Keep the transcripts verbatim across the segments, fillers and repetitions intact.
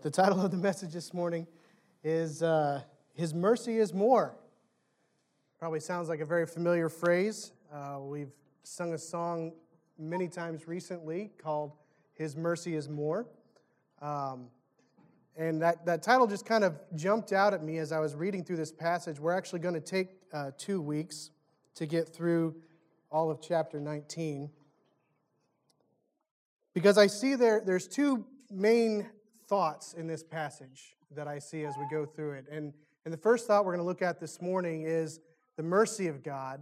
The title of the message this morning is, uh, His Mercy is More. Probably sounds like a very familiar phrase. Uh, we've sung a song many times recently called, His Mercy is More. Um, and that, that title just kind of jumped out at me as I was reading through this passage. We're actually going to take uh, two weeks to get through all of chapter nineteen. Because I see there there's two main thoughts in this passage that I see as we go through it. And, and the first thought we're going to look at this morning is the mercy of God.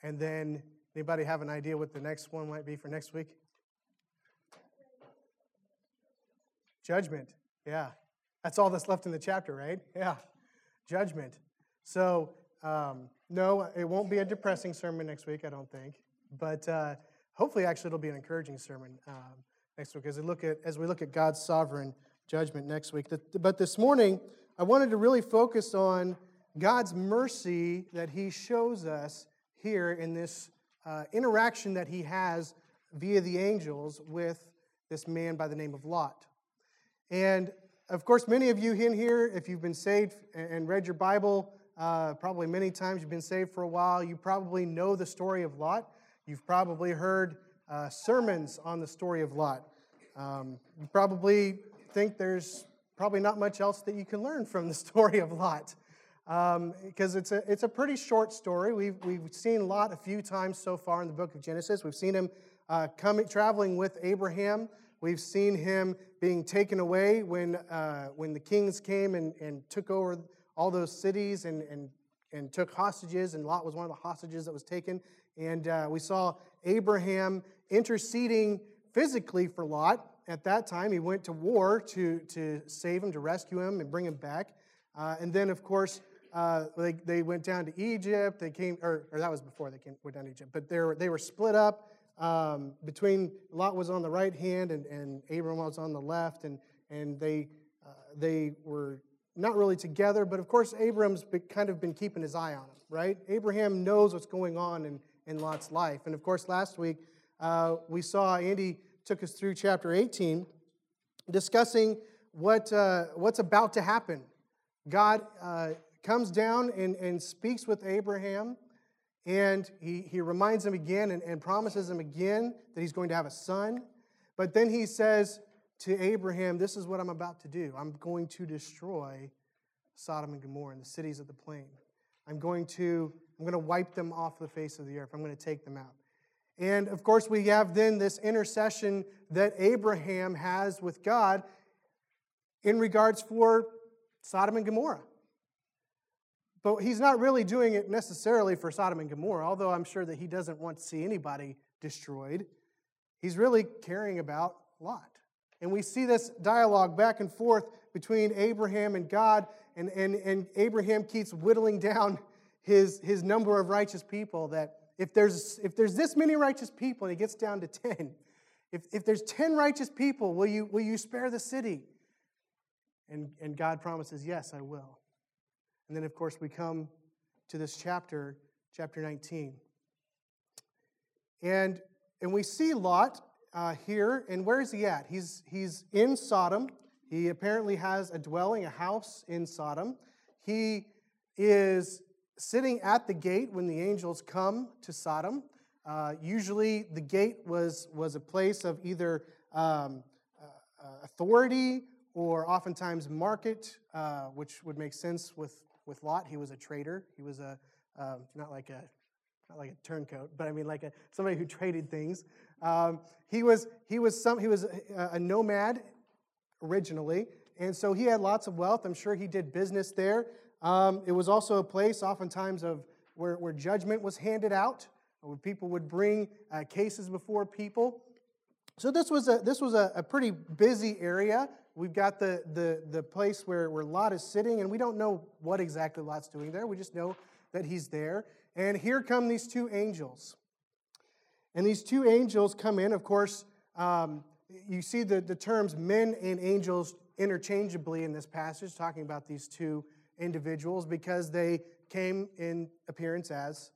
And then, anybody have an idea what the next one might be for next week? Judgment. Yeah. That's all that's left in the chapter, right? Yeah. Judgment. So, um, no, it won't be a depressing sermon next week, I don't think. But uh, hopefully, actually, it'll be an encouraging sermon. Um, Next week, as we look at as we look at God's sovereign judgment next week. But this morning, I wanted to really focus on God's mercy that He shows us here in this uh, interaction that He has via the angels with this man by the name of Lot. And of course, many of you in here, if you've been saved and read your Bible, uh, probably many times you've been saved for a while. You probably know the story of Lot. You've probably heard Uh, sermons on the story of Lot. Um, you probably think there's probably not much else that you can learn from the story of Lot, um, because it's a it's a pretty short story. We've we've seen Lot a few times so far in the book of Genesis. We've seen him uh, coming traveling with Abraham. We've seen him being taken away when uh, when the kings came and, and took over all those cities and and and took hostages. And Lot was one of the hostages that was taken. And uh, we saw Abraham interceding physically for Lot. At that time, he went to war to, to save him, to rescue him, and bring him back. Uh, and then, of course, uh, they, they went down to Egypt. They came, or, or that was before they came went down to Egypt. But they were, they were split up um, between Lot was on the right hand and, and Abraham was on the left, and and they uh, they were not really together. But of course, Abraham's been, kind of been keeping his eye on him, right? Abraham knows what's going on and. in Lot's life. And of course, last week, uh, we saw Andy took us through chapter eighteen, discussing what uh, what's about to happen. God uh, comes down and, and speaks with Abraham, and he, he reminds him again and, and promises him again that he's going to have a son. But then he says to Abraham, this is what I'm about to do. I'm going to destroy Sodom and Gomorrah and the cities of the plain. I'm going to I'm going to wipe them off the face of the earth. I'm going to take them out. And, of course, we have then this intercession that Abraham has with God in regards for Sodom and Gomorrah. But he's not really doing it necessarily for Sodom and Gomorrah, although I'm sure that he doesn't want to see anybody destroyed. He's really caring about Lot. And we see this dialogue back and forth between Abraham and God, and, and, and Abraham keeps whittling down His, his number of righteous people, that if there's if there's this many righteous people and it gets down to ten, if, if there's ten righteous people, will you will you spare the city? And, and God promises, yes, I will. And then, of course, we come to this chapter, chapter nineteen. And and we see Lot uh, here, and where is he at? He's he's in Sodom. He apparently has a dwelling, a house in Sodom. He is sitting at the gate when the angels come to Sodom. Uh, usually the gate was, was a place of either um, uh, authority or oftentimes market, uh, which would make sense with, with Lot. He was a trader. He was a um, not like a not like a turncoat, but I mean like a somebody who traded things. Um, he was he was some he was a, a nomad originally, and so he had lots of wealth. I'm sure he did business there. Um, it was also a place oftentimes of where, where judgment was handed out, where people would bring uh, cases before people. So this was a this was a, a pretty busy area. We've got the the the place where, where Lot is sitting, and we don't know what exactly Lot's doing there. We just know that he's there. And here come these two angels. And these two angels come in. Of course, um, you see the, the terms men and angels interchangeably in this passage, talking about these two individuals because they came in appearance as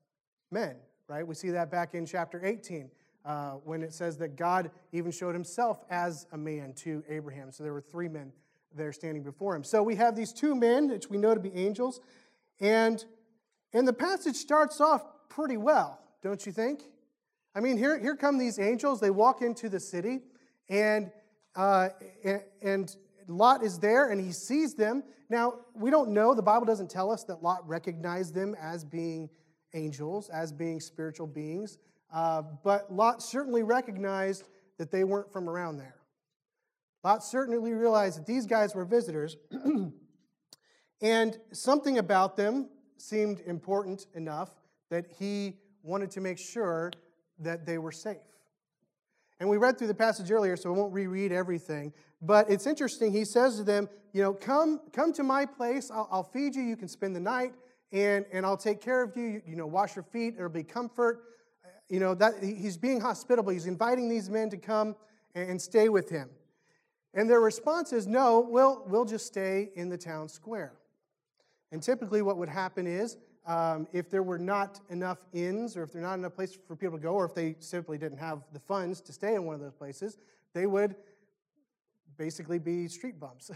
men, right? We see that back in chapter eighteen uh, when it says that God even showed himself as a man to Abraham. So there were three men there standing before him. So we have these two men, which we know to be angels, and and the passage starts off pretty well, don't you think? I mean, here, here come these angels. They walk into the city, and uh, and, and Lot is there, and he sees them. Now, we don't know. The Bible doesn't tell us that Lot recognized them as being angels, as being spiritual beings. Uh, but Lot certainly recognized that they weren't from around there. Lot certainly realized that these guys were visitors, and something about them seemed important enough that he wanted to make sure that they were safe. And we read through the passage earlier, so I won't reread everything. But it's interesting. He says to them, you know, come, come to my place. I'll, I'll feed you. You can spend the night, and, and I'll take care of you. you. You know, wash your feet. It'll be comfort. You know, that he's being hospitable. He's inviting these men to come and, and stay with him. And their response is, no, we'll, we'll just stay in the town square. And typically what would happen is, um, if there were not enough inns, or if there were not enough places for people to go, or if they simply didn't have the funds to stay in one of those places, they would basically be street bumps.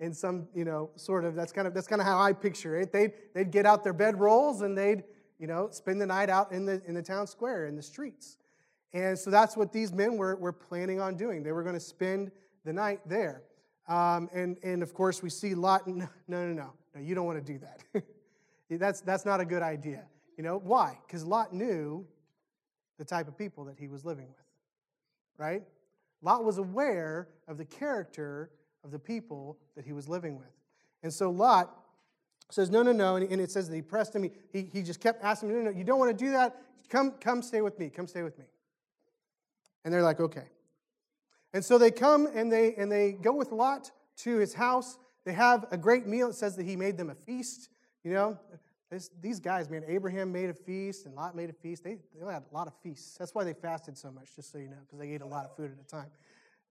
And some, you know, sort of, that's kind of, that's kind of how I picture it. They'd, they'd get out their bedrolls and they'd, you know, spend the night out in the, in the town square, in the streets. And so that's what these men were, were planning on doing. They were going to spend the night there. Um, and, and, of course, we see Lot, no, no, no, no, no you don't want to do that. that's, that's not a good idea. You know, why? Because Lot knew the type of people that he was living with, right? Lot was aware of the character of the people that he was living with. And so Lot says, no, no, no, and it says that he pressed him. He, he, he just kept asking him, no, no, you don't want to do that. Come, come stay with me. Come stay with me. And they're like, okay. And so they come and they and they go with Lot to his house. They have a great meal. It says that he made them a feast. You know, this, these guys, man, Abraham made a feast and Lot made a feast. They, they had a lot of feasts. That's why they fasted so much, just so you know, because they ate a lot of food at a time.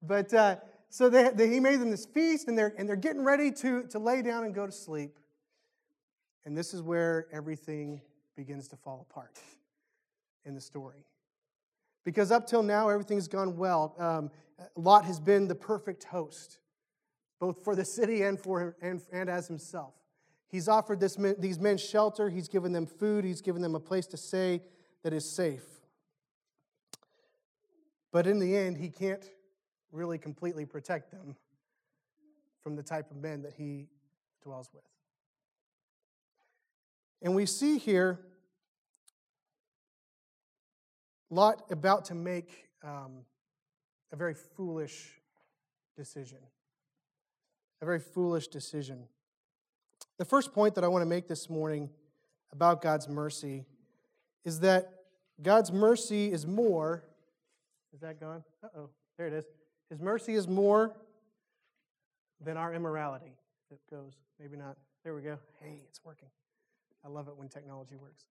But uh, so they, they, he made them this feast, and they're and they're getting ready to to lay down and go to sleep. And this is where everything begins to fall apart in the story. Because up till now, everything's gone well. Um, Lot has been the perfect host, both for the city and for him, and, and as himself. He's offered this men, these men shelter. He's given them food. He's given them a place to stay that is safe. But in the end, he can't really completely protect them from the type of men that he dwells with. And we see here Lot about to make um, a very foolish decision. A very foolish decision. The first point that I want to make this morning about God's mercy is that God's mercy is more. Is that gone? Uh-oh. There it is. His mercy is more than our immorality. It goes. Maybe not. There we go. Hey, it's working. I love it when technology works.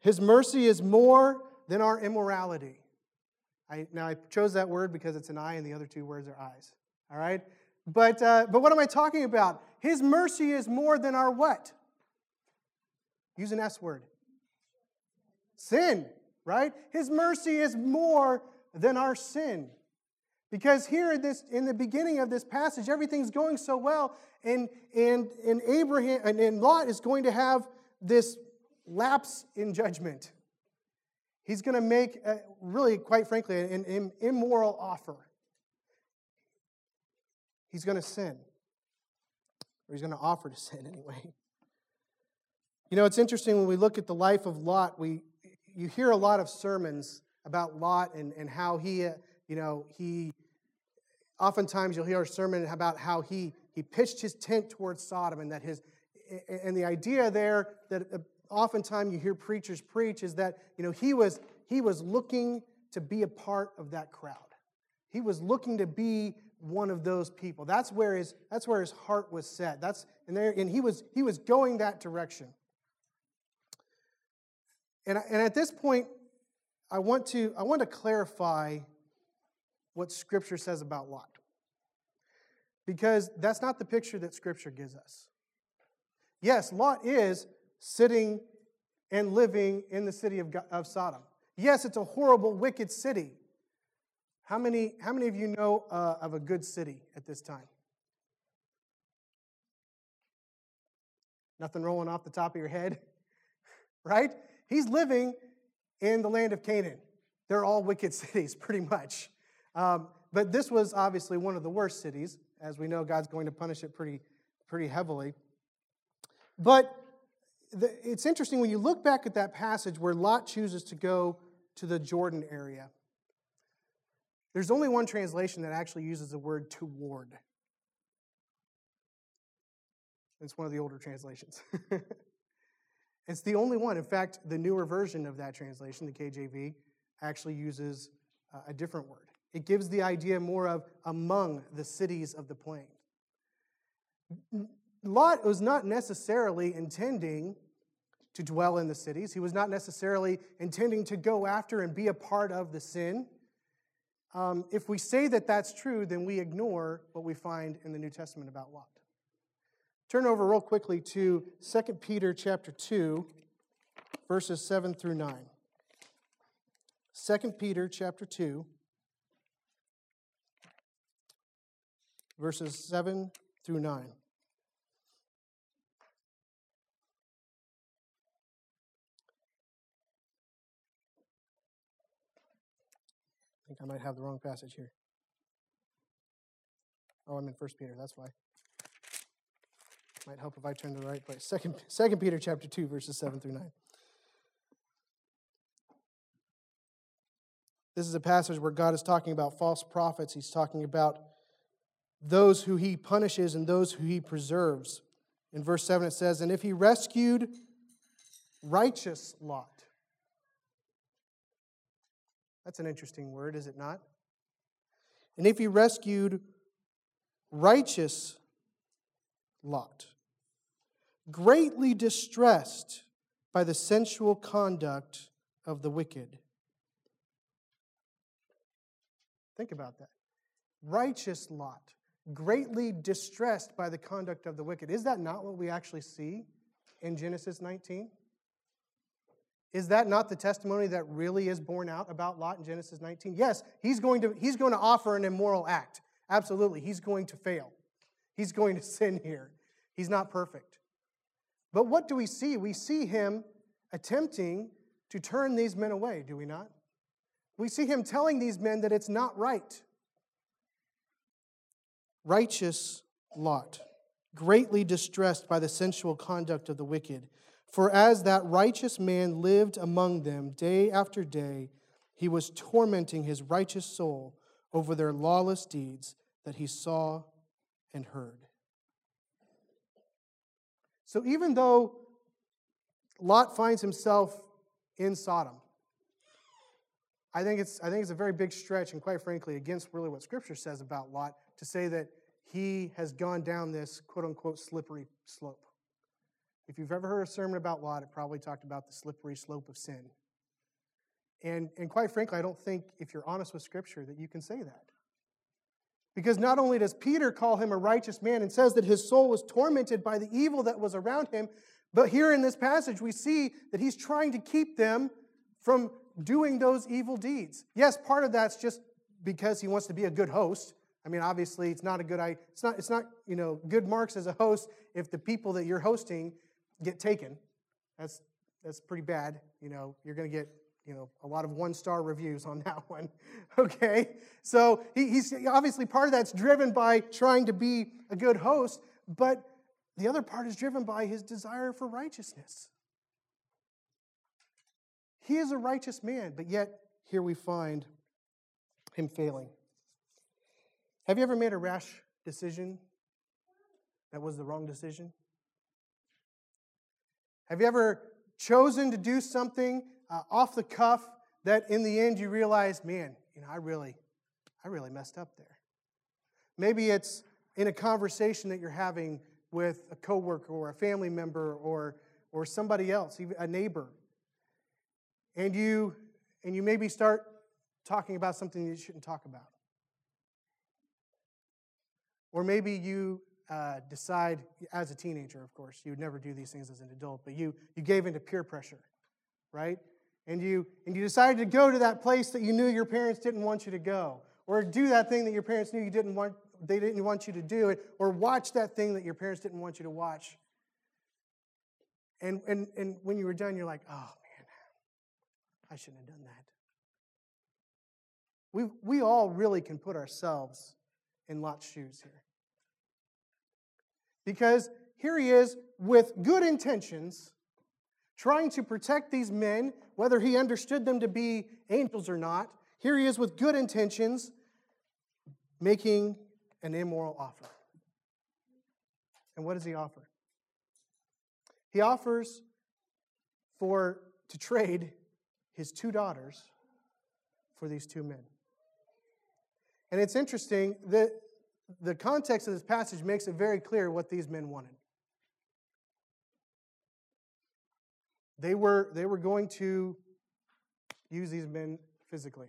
His mercy is more than our immorality. I, now, I chose that word because it's an I and the other two words are eyes. All right? But uh, but what am I talking about? His mercy is more than our what? Use an S word. Sin, right? His mercy is more than our sin. Because here in, this, in the beginning of this passage, everything's going so well, and, and, and, Abraham, and, and Lot is going to have this lapse in judgment. He's going to make, a, really, quite frankly, an, an immoral offer. He's going to sin. Or he's going to offer to sin anyway. You know, it's interesting when we look at the life of Lot, we you hear a lot of sermons about Lot and, and how he, uh, you know, he, oftentimes you'll hear a sermon about how he, he pitched his tent towards Sodom, and that his, and the idea there that uh, oftentimes you hear preachers preach is that, you know, he was he was looking to be a part of that crowd. He was looking to be one of those people. That's where his that's where his heart was set. That's and there and he was he was going that direction. And and at this point, I want to I want to clarify what Scripture says about Lot, because that's not the picture that Scripture gives us. Yes, Lot is sitting and living in the city of, God, of Sodom. Yes, it's a horrible, wicked city. How many, how many of you know uh, of a good city at this time? Nothing rolling off the top of your head, right? He's living in the land of Canaan. They're all wicked cities, pretty much. Um, but this was obviously one of the worst cities. As we know, God's going to punish it pretty, pretty heavily. But the, it's interesting when you look back at that passage where Lot chooses to go to the Jordan area. There's only one translation that actually uses the word toward. It's one of the older translations. It's the only one. In fact, the newer version of that translation, the K J V, actually uses a different word. It gives the idea more of among the cities of the plain. Lot was not necessarily intending to dwell in the cities. He was not necessarily intending to go after and be a part of the sin. Um, if we say that that's true, then we ignore what we find in the New Testament about Lot. Turn over real quickly to Second Peter chapter two, verses seven through nine. Second Peter chapter two, verses seven through nine. I think I might have the wrong passage here. Oh, I'm in First Peter, that's why. Might help if I turn to the right place. Second, Second Peter chapter two, verses seven through nine. This is a passage where God is talking about false prophets. He's talking about those who he punishes and those who he preserves. In verse seven it says, "And if he rescued righteous Lot." That's an interesting word, is it not? And if he rescued righteous Lot, greatly distressed by the sensual conduct of the wicked. Think about that. Righteous Lot, greatly distressed by the conduct of the wicked. Is that not what we actually see in Genesis nineteen? Is that not the testimony that really is borne out about Lot in Genesis nineteen? Yes, he's going to, he's going to offer an immoral act. Absolutely, he's going to fail. He's going to sin here. He's not perfect. But what do we see? We see him attempting to turn these men away, do we not? We see him telling these men that it's not right. Righteous Lot, greatly distressed by the sensual conduct of the wicked. For as that righteous man lived among them day after day, he was tormenting his righteous soul over their lawless deeds that he saw and heard. So even though Lot finds himself in Sodom, I think it's I think it's a very big stretch and quite frankly against really what Scripture says about Lot to say that he has gone down this quote-unquote slippery slope. If you've ever heard a sermon about Lot, it probably talked about the slippery slope of sin. And, and quite frankly, I don't think, if you're honest with Scripture, that you can say that. Because not only does Peter call him a righteous man and says that his soul was tormented by the evil that was around him, but here in this passage we see that he's trying to keep them from doing those evil deeds. Yes, part of that's just because he wants to be a good host. I mean, obviously, it's not a good idea. It's not, it's not, you know, good marks as a host if the people that you're hosting get taken. That's that's pretty bad. You know, you're going to get, you know, a lot of one-star reviews on that one, okay? So he, he's obviously part of that's driven by trying to be a good host, but the other part is driven by his desire for righteousness. He is a righteous man, but yet here we find him failing. Have you ever made a rash decision that was the wrong decision? Have you ever chosen to do something Uh, off the cuff that in the end you realize, man, you know, I really, I really messed up there. Maybe it's in a conversation that you're having with a coworker or a family member or or somebody else, even a neighbor, and you and you maybe start talking about something you shouldn't talk about, or maybe you uh, decide as a teenager, of course, you would never do these things as an adult, but you you gave into peer pressure, right? And you and you decided to go to that place that you knew your parents didn't want you to go, or do that thing that your parents knew you didn't want they didn't want you to do, or watch that thing that your parents didn't want you to watch. And, and, and when you were done, you're like, oh, man, I shouldn't have done that. We, we all really can put ourselves in Lot's shoes here. Because here he is with good intentions, trying to protect these men, whether he understood them to be angels or not. Here he is with good intentions, making an immoral offer. And what does he offer? He offers for to trade his two daughters for these two men. And it's interesting that the context of this passage makes it very clear what these men wanted. They were, they were going to use these men physically.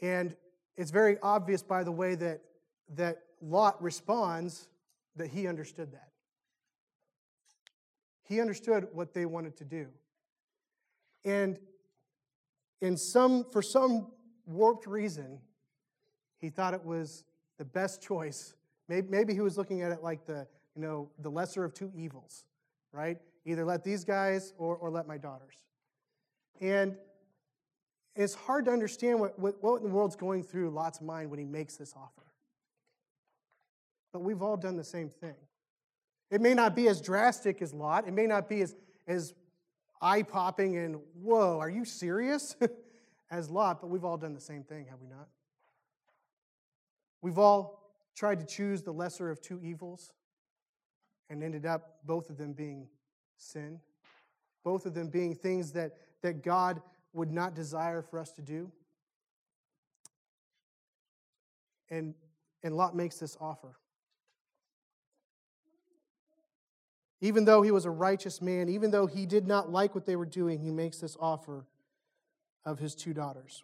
And it's very obvious by the way that, that Lot responds that he understood that. He understood what they wanted to do. And in some, for some warped reason, he thought it was the best choice. Maybe, maybe he was looking at it like the, you know, the lesser of two evils, right? Either let these guys or, or let my daughters. And it's hard to understand what, what, what in the world's going through Lot's mind when he makes this offer. But we've all done the same thing. It may not be as drastic as Lot. It may not be as, as eye-popping and, whoa, are you serious? as Lot, but we've all done the same thing, have we not? We've all tried to choose the lesser of two evils and ended up both of them being sin, both of them being things that, that God would not desire for us to do. And, and Lot makes this offer. Even though he was a righteous man, even though he did not like what they were doing, he makes this offer of his two daughters.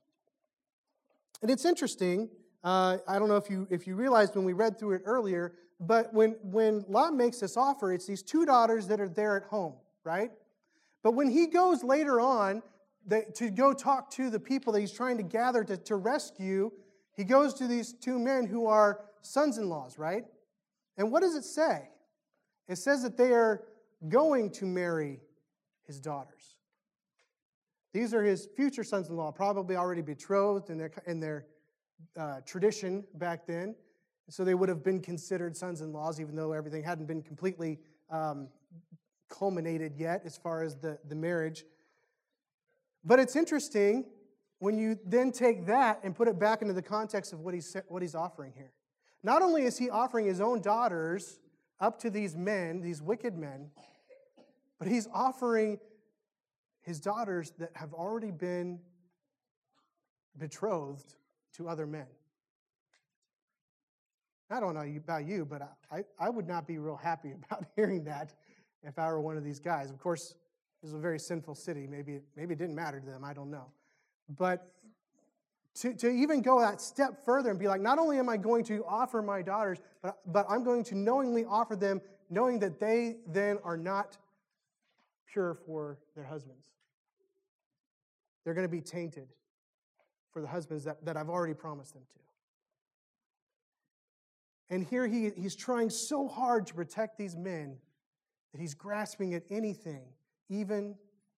And it's interesting. Uh, I don't know if you if you realized when we read through it earlier, but when, when Lot makes this offer, it's these two daughters that are there at home, right? But when he goes later on that, to go talk to the people that he's trying to gather to, to rescue, he goes to these two men who are sons-in-laws, right? And what does it say? It says that they are going to marry his daughters. These are his future sons-in-law, probably already betrothed in their, in their uh, tradition back then. So they would have been considered sons-in-laws, even though everything hadn't been completely um, culminated yet as far as the, the marriage. But it's interesting when you then take that and put it back into the context of what he's, what he's offering here. Not only is he offering his own daughters up to these men, these wicked men, but he's offering his daughters that have already been betrothed to other men. I don't know about you, but I, I would not be real happy about hearing that if I were one of these guys. Of course, this is a very sinful city. Maybe it, maybe it didn't matter to them. I don't know. But to, to even go that step further and be like, not only am I going to offer my daughters, but, but I'm going to knowingly offer them, knowing that they then are not pure for their husbands. They're going to be tainted for the husbands that, that I've already promised them to. And here he, he's trying so hard to protect these men that he's grasping at anything, even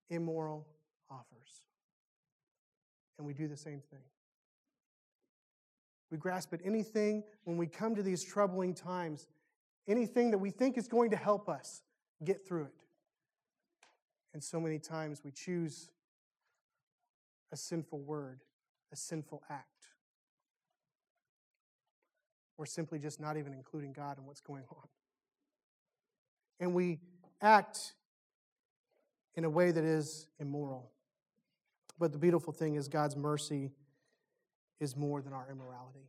immoral offers. And we do the same thing. We grasp at anything when we come to these troubling times, anything that we think is going to help us get through it. And so many times we choose a sinful word, a sinful act, or simply just not even including God in what's going on. And we act in a way that is immoral. But the beautiful thing is God's mercy is more than our immorality.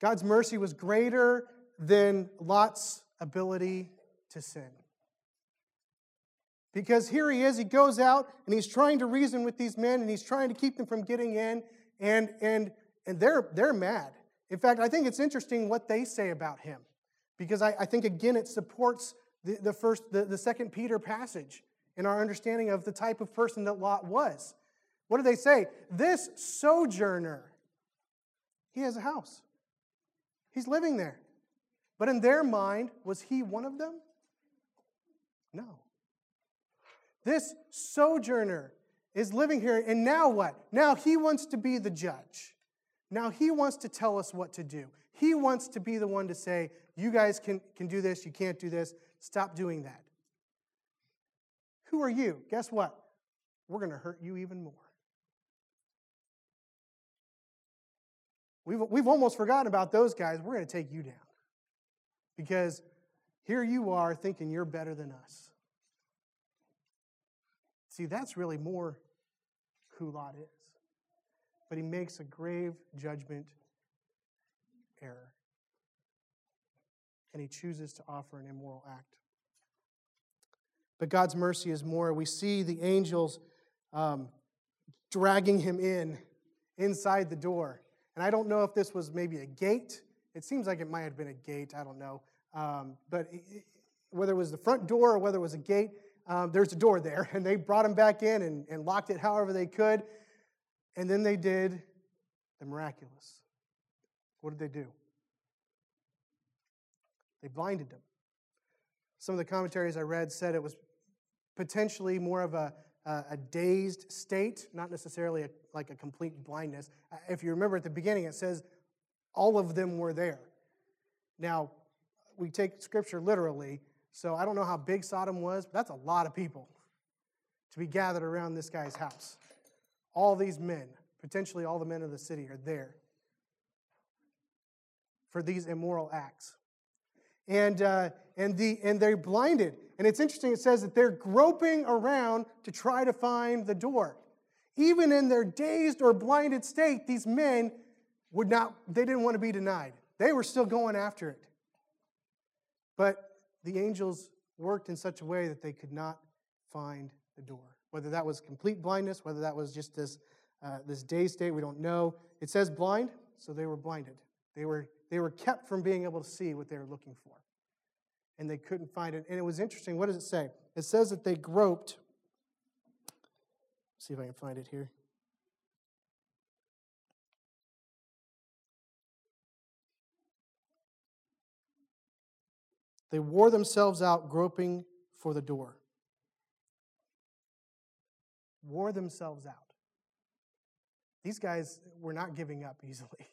God's mercy was greater than Lot's ability to sin. Because here he is, he goes out and he's trying to reason with these men and he's trying to keep them from getting in, and and and they're they're mad. In fact, I think it's interesting what they say about him, because I, I think again it supports the, the first the, the second Peter passage in our understanding of the type of person that Lot was. What do they say? This sojourner, he has a house. He's living there. But in their mind, was he one of them? No. This sojourner is living here, and now what? Now he wants to be the judge. Now he wants to tell us what to do. He wants to be the one to say, you guys can, can do this, you can't do this, stop doing that. Who are you? Guess what? We're going to hurt you even more. We've, we've almost forgotten about those guys. We're going to take you down. Because here you are thinking you're better than us. See, that's really more who Lot is. But he makes a grave judgment error. And he chooses to offer an immoral act. But God's mercy is more. We see the angels um, dragging him in, inside the door. And I don't know if this was maybe a gate. It seems like it might have been a gate. I don't know. Um, but it, whether it was the front door or whether it was a gate, um, there's a door there. And they brought him back in and, and locked it however they could. And then they did the miraculous. What did they do? They blinded them. Some of the commentaries I read said it was potentially more of a, uh, a dazed state, not necessarily a, like a complete blindness. If you remember at the beginning, it says all of them were there. Now, we take Scripture literally, so I don't know how big Sodom was, but that's a lot of people to be gathered around this guy's house. All these men, potentially all the men of the city, are there for these immoral acts. And uh, and the and they're blinded. And it's interesting, it says that they're groping around to try to find the door. Even in their dazed or blinded state, these men would not, they didn't want to be denied. They were still going after it. But the angels worked in such a way that they could not find the door. Whether that was complete blindness, whether that was just this uh, this dazed state, we don't know. It says blind, so they were blinded. They were They were kept from being able to see what they were looking for. And they couldn't find it. And it was interesting. What does it say? It says that they groped. Let's see if I can find it here. They wore themselves out groping for the door. Wore themselves out. These guys were not giving up easily.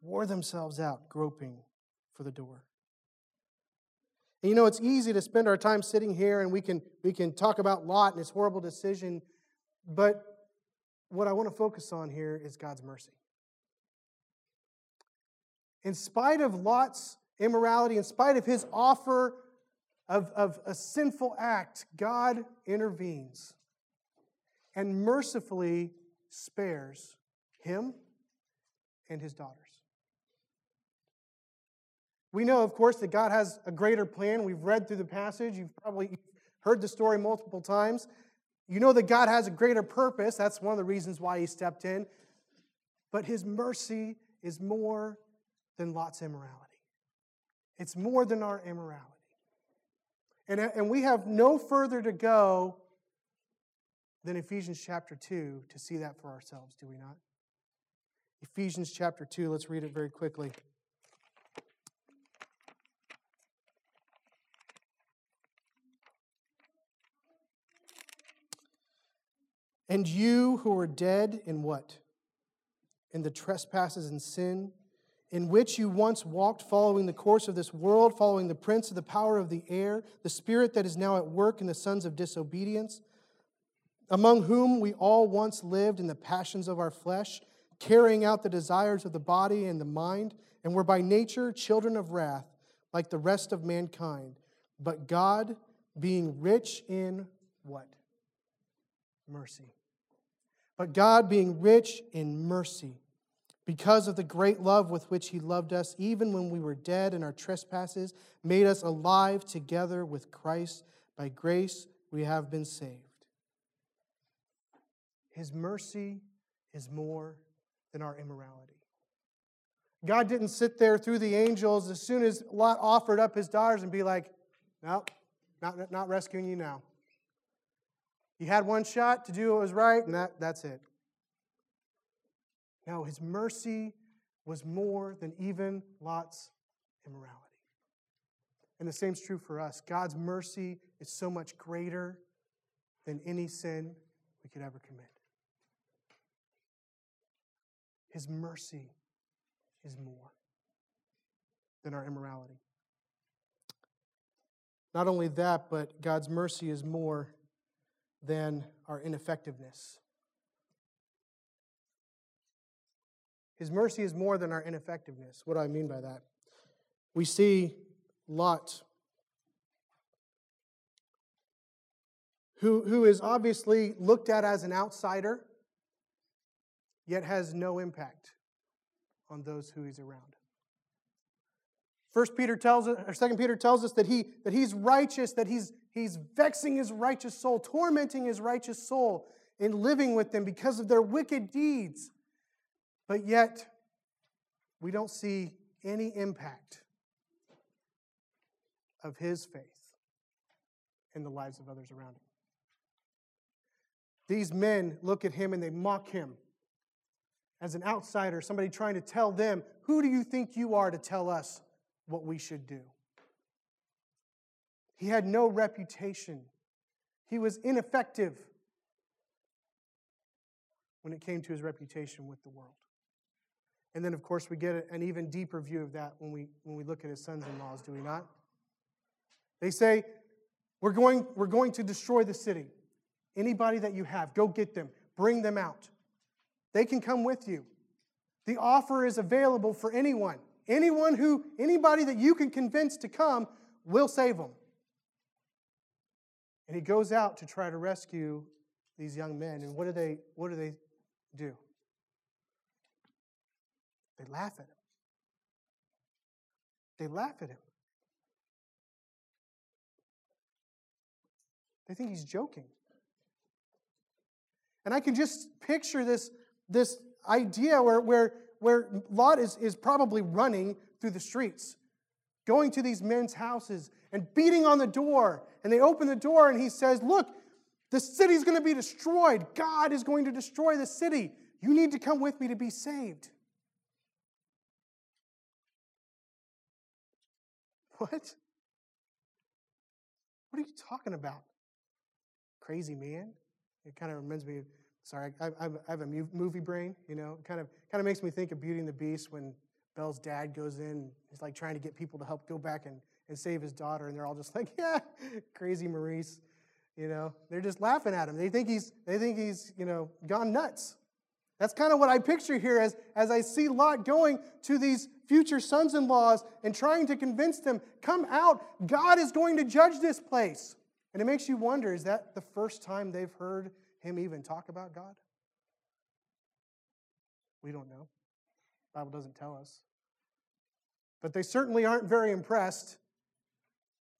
Wore themselves out, groping for the door. And you know, it's easy to spend our time sitting here and we can we can talk about Lot and his horrible decision, but what I want to focus on here is God's mercy. In spite of Lot's immorality, in spite of his offer of, of a sinful act, God intervenes and mercifully spares him and his daughters. We know, of course, that God has a greater plan. We've read through the passage. You've probably heard the story multiple times. You know that God has a greater purpose. That's one of the reasons why he stepped in. But his mercy is more than Lot's immorality. It's more than our immorality. And, and we have no further to go than Ephesians chapter two to see that for ourselves, do we not? Ephesians chapter two, let's read it very quickly. And you who were dead in what? In the trespasses and sin, in which you once walked, following the course of this world, following the prince of the power of the air, the spirit that is now at work in the sons of disobedience, among whom we all once lived in the passions of our flesh, carrying out the desires of the body and the mind, and were by nature children of wrath, like the rest of mankind. But God, being rich in what? Mercy. But God, being rich in mercy, because of the great love with which he loved us, even when we were dead in our trespasses, made us alive together with Christ. By grace we have been saved. His mercy is more than our immorality. God didn't sit there through the angels as soon as Lot offered up his daughters and be like, no, not, not rescuing you now. He had one shot to do what was right, and that, that's it. No, his mercy was more than even Lot's immorality. And the same is true for us. God's mercy is so much greater than any sin we could ever commit. His mercy is more than our immorality. Not only that, but God's mercy is more than our ineffectiveness. His mercy is more than our ineffectiveness. What do I mean by that? We see Lot, who, who is obviously looked at as an outsider, yet has no impact on those who he's around. First Peter tells us, or Second Peter tells us that he that he's righteous, that he's he's vexing his righteous soul, tormenting his righteous soul, and living with them because of their wicked deeds. But yet, we don't see any impact of his faith in the lives of others around him. These men look at him and they mock him as an outsider, somebody trying to tell them, who do you think you are to tell us what we should do? He had no reputation. He was ineffective when it came to his reputation with the world. And then, of course, we get an even deeper view of that when we when we look at his sons-in-laws, do we not? They say, we're going, we're going to destroy the city. Anybody that you have, go get them. Bring them out. They can come with you. The offer is available for anyone. Anyone who, anybody that you can convince to come will save them. And he goes out to try to rescue these young men. And what do they, what do they do? They laugh at him. They laugh at him. They think he's joking. And I can just picture this, this idea where, where, where Lot is, is probably running through the streets, going to these men's houses and beating on the door. And they open the door and he says, look, the city's going to be destroyed. God is going to destroy the city. You need to come with me to be saved. What? What are you talking about? Crazy man. It kind of reminds me of, sorry, I, I, I have a movie brain, you know. It kind of, kind of makes me think of Beauty and the Beast when Belle's dad goes in and he's like trying to get people to help go back and, and save his daughter, and they're all just like, yeah, crazy Maurice, you know. They're just laughing at him. They think he's, they think he's, you know, gone nuts. That's kind of what I picture here as, as I see Lot going to these future sons-in-laws and trying to convince them, come out, God is going to judge this place. And it makes you wonder, is that the first time they've heard him even talk about God? We don't know. The Bible doesn't tell us. But they certainly aren't very impressed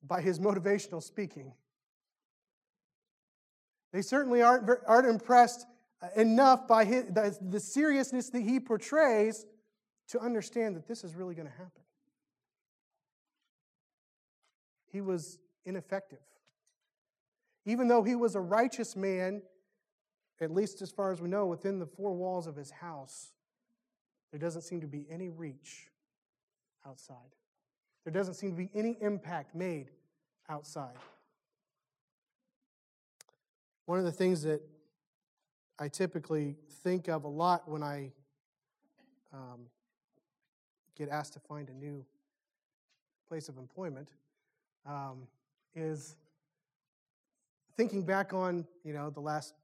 by his motivational speaking. They certainly aren't, aren't impressed enough by his, the, the seriousness that he portrays to understand that this is really going to happen. He was ineffective. Even though he was a righteous man, at least as far as we know, within the four walls of his house, there doesn't seem to be any reach outside. There doesn't seem to be any impact made outside. One of the things that I typically think of a lot when I um, get asked to find a new place of employment um, is thinking back on, you know, the last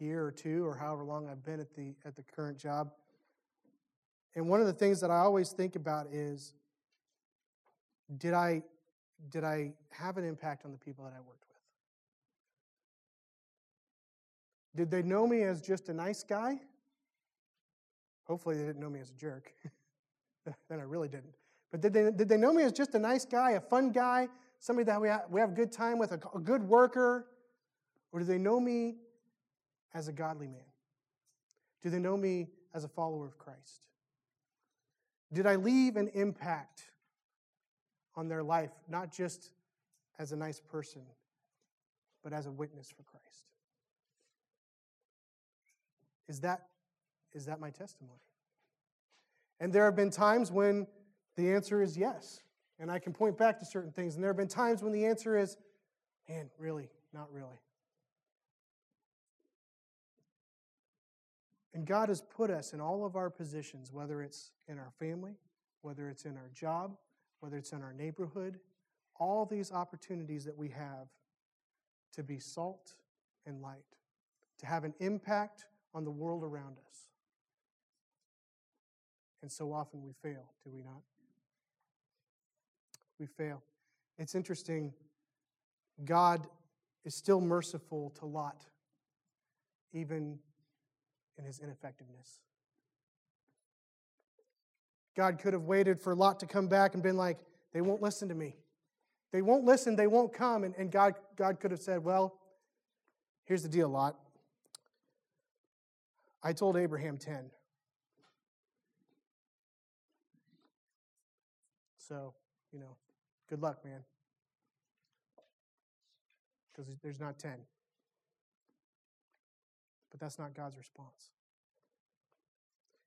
year or two or however long I've been at the at the current job. And one of the things that I always think about is, did I did I have an impact on the people that I worked with? Did they know me as just a nice guy? Hopefully they didn't know me as a jerk. Then I really didn't. But did they did they know me as just a nice guy, a fun guy? Somebody that we have, we have a good time with, a, a good worker? Or do they know me as a godly man? Do they know me as a follower of Christ? Did I leave an impact on their life, not just as a nice person, but as a witness for Christ? Is that, is that my testimony? And there have been times when The answer is yes. And I can point back to certain things. And there have been times when the answer is, man, really, not really. And God has put us in all of our positions, whether it's in our family, whether it's in our job, whether it's in our neighborhood, all these opportunities that we have to be salt and light, to have an impact on the world around us. And so often we fail, do we not? We fail. It's interesting. God is still merciful to Lot, even in his ineffectiveness. God could have waited for Lot to come back and been like, they won't listen to me. They won't listen, they won't come. And, and God, God could have said, well, here's the deal, Lot. I told Abraham ten. So, you know, good luck, man. Because there's not ten. But that's not God's response.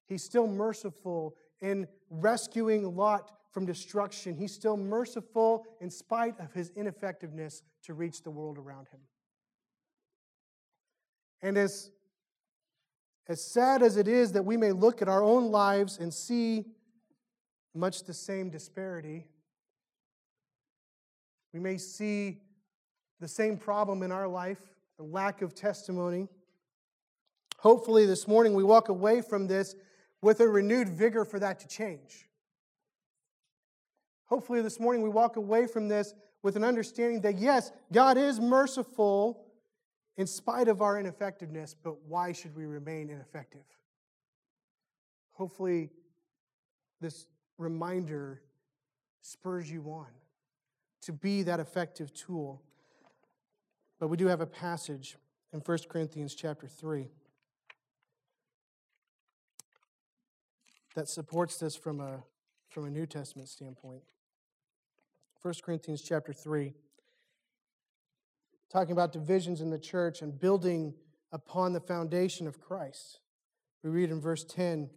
He's still merciful in rescuing Lot from destruction. He's still merciful in spite of his ineffectiveness to reach the world around him. And as, as sad as it is that we may look at our own lives and see much the same disparity, we may see the same problem in our life, the lack of testimony. Hopefully this morning we walk away from this with a renewed vigor for that to change. Hopefully this morning we walk away from this with an understanding that, yes, God is merciful in spite of our ineffectiveness, but why should we remain ineffective? Hopefully this reminder spurs you on to be that effective tool. But we do have a passage in First Corinthians chapter three that supports this from a, from a New Testament standpoint. First Corinthians chapter three, talking about divisions in the church and building upon the foundation of Christ. We read in verse ten,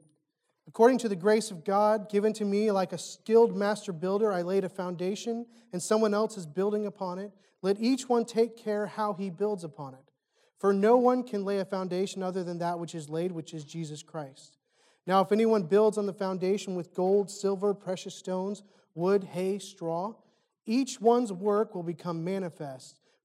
according to the grace of God given to me, like a skilled master builder, I laid a foundation, and someone else is building upon it. Let each one take care how he builds upon it. For no one can lay a foundation other than that which is laid, which is Jesus Christ. Now, if anyone builds on the foundation with gold, silver, precious stones, wood, hay, straw, each one's work will become manifest,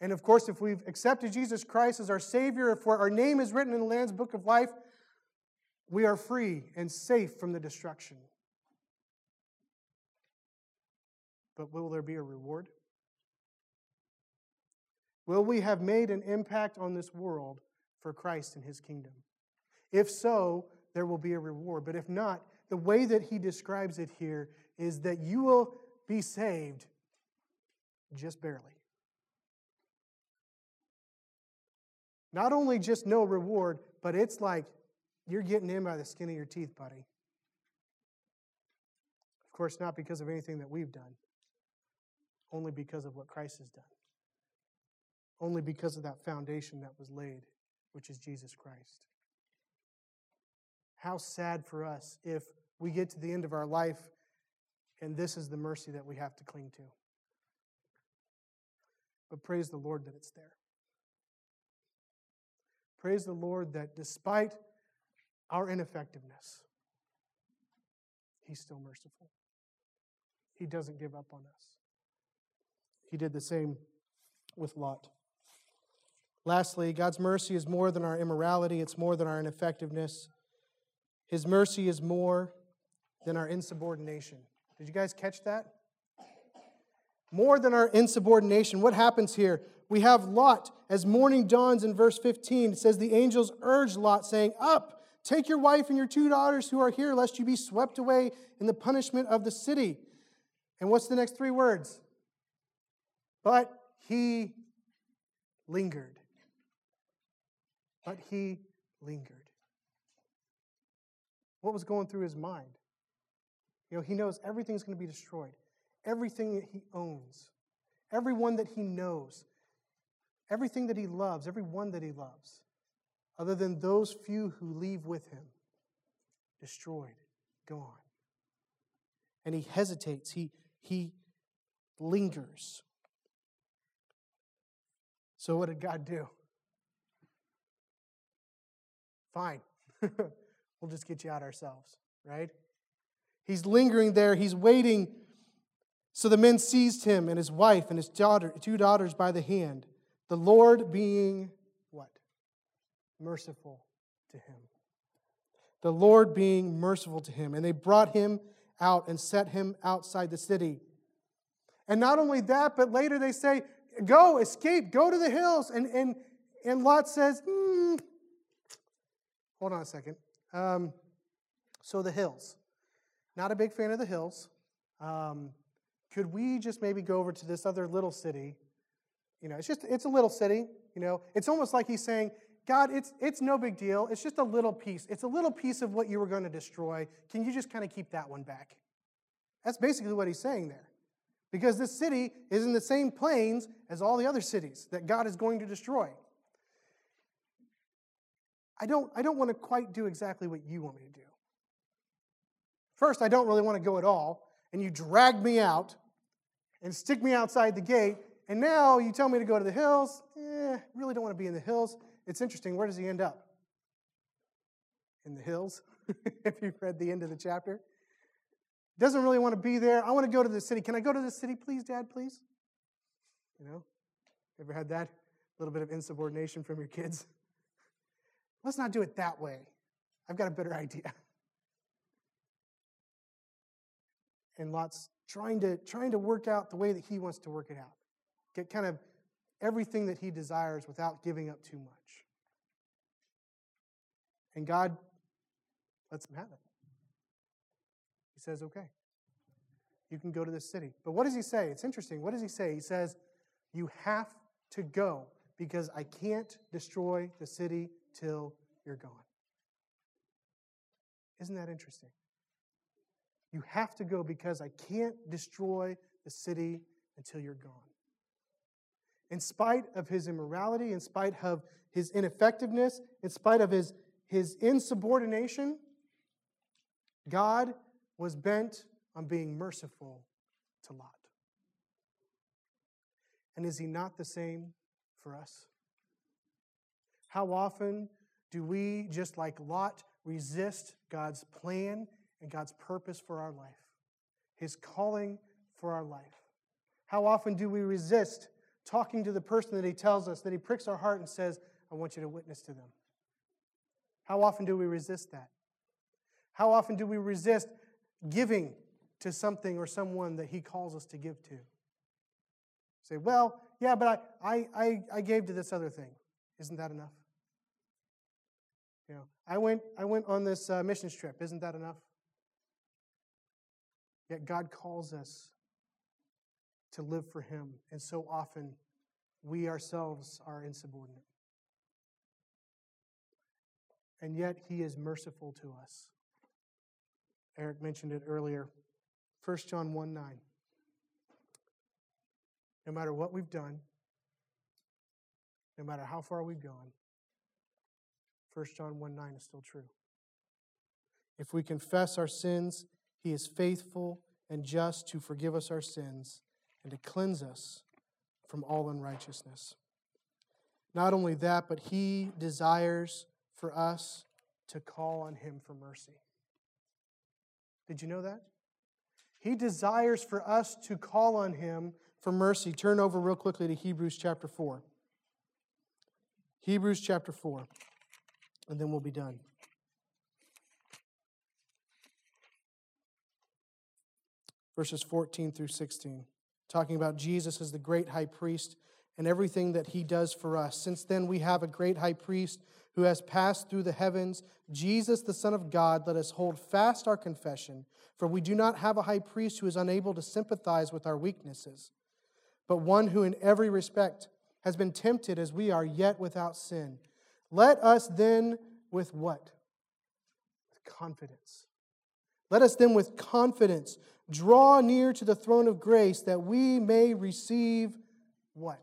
And of course, if we've accepted Jesus Christ as our Savior, if our name is written in the Lamb's Book of Life, we are free and safe from the destruction. But will there be a reward? Will we have made an impact on this world for Christ and His kingdom? If so, there will be a reward. But if not, the way that he describes it here is that you will be saved just barely. Not only just no reward, but it's like you're getting in by the skin of your teeth, buddy. Of course, not because of anything that we've done. Only because of what Christ has done. Only because of that foundation that was laid, which is Jesus Christ. How sad for us if we get to the end of our life and this is the mercy that we have to cling to. But praise the Lord that it's there. Praise the Lord that despite our ineffectiveness, He's still merciful. He doesn't give up on us. He did the same with Lot. Lastly, God's mercy is more than our immorality. It's more than our ineffectiveness. His mercy is more than our insubordination. Did you guys catch that? More than our insubordination. What happens here? We have Lot. As morning dawns in verse fifteen, it says, the angels urged Lot, saying, up, take your wife and your two daughters who are here, lest you be swept away in the punishment of the city. And what's the next three words? But he lingered. But he lingered. What was going through his mind? You know, he knows everything's going to be destroyed. Everything that he owns. Everyone that he knows. Everything that he loves. Everyone that he loves. Other than those few who leave with him. Destroyed. Gone. And he hesitates. He, he lingers. So what did God do? Fine. We'll just get you out ourselves, right? He's lingering there. He's waiting. So the men seized him and his wife and his daughter, two daughters by the hand. The Lord being what? Merciful to him. The Lord being merciful to him. And they brought him out and set him outside the city. And not only that, but later they say, go, escape, go to the hills. And, and, and Lot says, mm. Hold on a second. Um, so the hills. Not a big fan of the hills. Um, could we just maybe go over to this other little city? You know, it's just, it's a little city. You know, it's almost like he's saying, God, it's it's no big deal. It's just a little piece. It's a little piece of what you were going to destroy. Can you just kind of keep that one back? That's basically what he's saying there. Because this city is in the same plains as all the other cities that God is going to destroy. I don't, I don't want to quite do exactly what you want me to do. First, I don't really want to go at all, and you drag me out and stick me outside the gate, and now you tell me to go to the hills. Eh, really don't want to be in the hills. It's interesting. Where does he end up? In the hills, if you've read the end of the chapter. Doesn't really want to be there. I want to go to the city. Can I go to the city, please, Dad, please? You know, ever had that? A little bit of insubordination from your kids. Let's not do it that way. I've got a better idea. And Lot's trying to, trying to work out the way that he wants to work it out. Get kind of everything that he desires without giving up too much. And God lets him have it. He says, okay, you can go to this city. But what does he say? It's interesting. What does he say? He says, you have to go because I can't destroy the city till you're gone. Isn't that interesting? You have to go because I can't destroy the city until you're gone. In spite of his immorality, in spite of his ineffectiveness, in spite of his, his insubordination, God was bent on being merciful to Lot. And is he not the same for us? How often do we, just like Lot, resist God's plan and God's purpose for our life, his calling for our life? How often do we resist talking to the person that he tells us, that he pricks our heart and says, I want you to witness to them? How often do we resist that? How often do we resist giving to something or someone that he calls us to give to? Say, well, yeah, but I, I, I gave to this other thing. Isn't that enough? You know, I went, I went on this uh, missions trip. Isn't that enough? Yet God calls us to live for him. And so often, we ourselves are insubordinate. And yet, he is merciful to us. Eric mentioned it earlier. First John one nine. No matter what we've done, no matter how far we've gone, First John one nine is still true. If we confess our sins, he is faithful and just to forgive us our sins and to cleanse us from all unrighteousness. Not only that, but he desires for us to call on him for mercy. Did you know that? He desires for us to call on him for mercy. Turn over real quickly to Hebrews chapter four. Hebrews chapter four. And then we'll be done. Verses fourteen through sixteen. Talking about Jesus as the great high priest and everything that he does for us. Since then, we have a great high priest who has passed through the heavens, Jesus, the Son of God. Let us hold fast our confession, for we do not have a high priest who is unable to sympathize with our weaknesses, but one who in every respect has been tempted as we are, yet without sin. Let us then with what? Confidence. Let us then with confidence draw near to the throne of grace that we may receive what?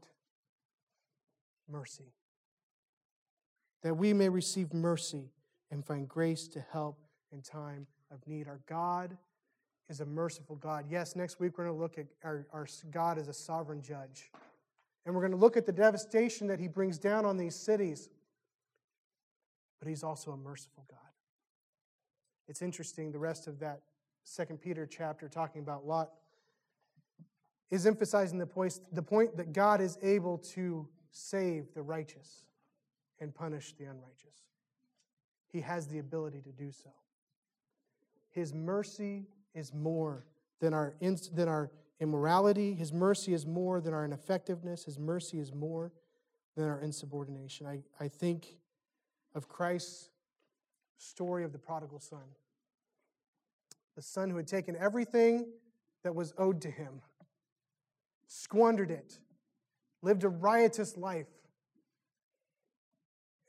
Mercy. That we may receive mercy and find grace to help in time of need. Our God is a merciful God. Yes, next week we're going to look at our, our God as a sovereign judge. And we're going to look at the devastation that he brings down on these cities. But he's also a merciful God. It's interesting, the rest of that Second Peter chapter talking about Lot is emphasizing the point, the point that God is able to save the righteous and punish the unrighteous. He has the ability to do so. His mercy is more than our, than our immorality. His mercy is more than our ineffectiveness. His mercy is more than our insubordination. I, I think of Christ's story of the prodigal son. The son who had taken everything that was owed to him, squandered it, lived a riotous life,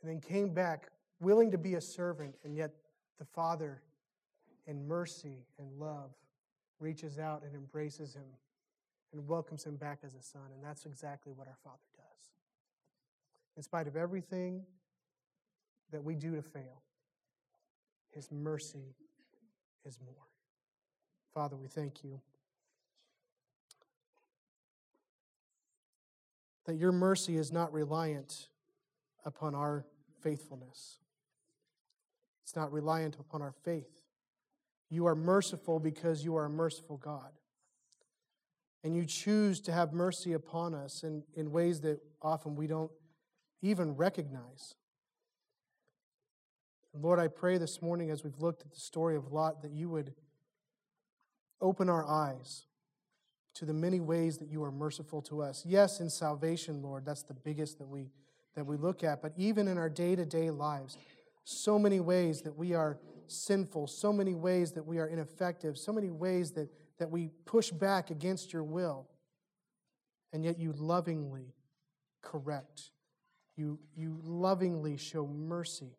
and then came back willing to be a servant, and yet the father in mercy and love reaches out and embraces him and welcomes him back as a son. And that's exactly what our Father does. In spite of everything that we do to fail, his mercy is more. Father, we thank you that your mercy is not reliant upon our faithfulness. It's not reliant upon our faith. You are merciful because you are a merciful God. And you choose to have mercy upon us in, in ways that often we don't even recognize. Lord, I pray this morning as we've looked at the story of Lot that you would open our eyes to the many ways that you are merciful to us. Yes, in salvation, Lord, that's the biggest that we that we look at. But even in our day-to-day lives, so many ways that we are sinful, so many ways that we are ineffective, so many ways that, that we push back against your will. And yet you lovingly correct. You, you lovingly show mercy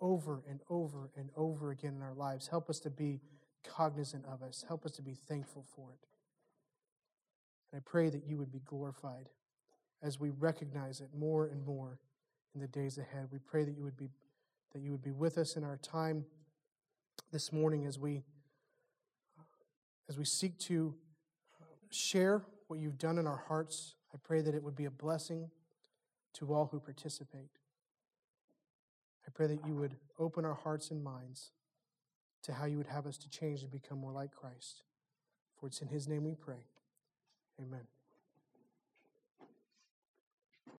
over and over and over again in our lives. Help us to be cognizant of us. Help us to be thankful for it. And I pray that you would be glorified as we recognize it more and more in the days ahead. We pray that you would be that you would be with us in our time this morning as we as we seek to share what you've done in our hearts. I pray that it would be a blessing to all who participate. I pray that you would open our hearts and minds to how you would have us to change and become more like Christ. For it's in his name we pray. Amen.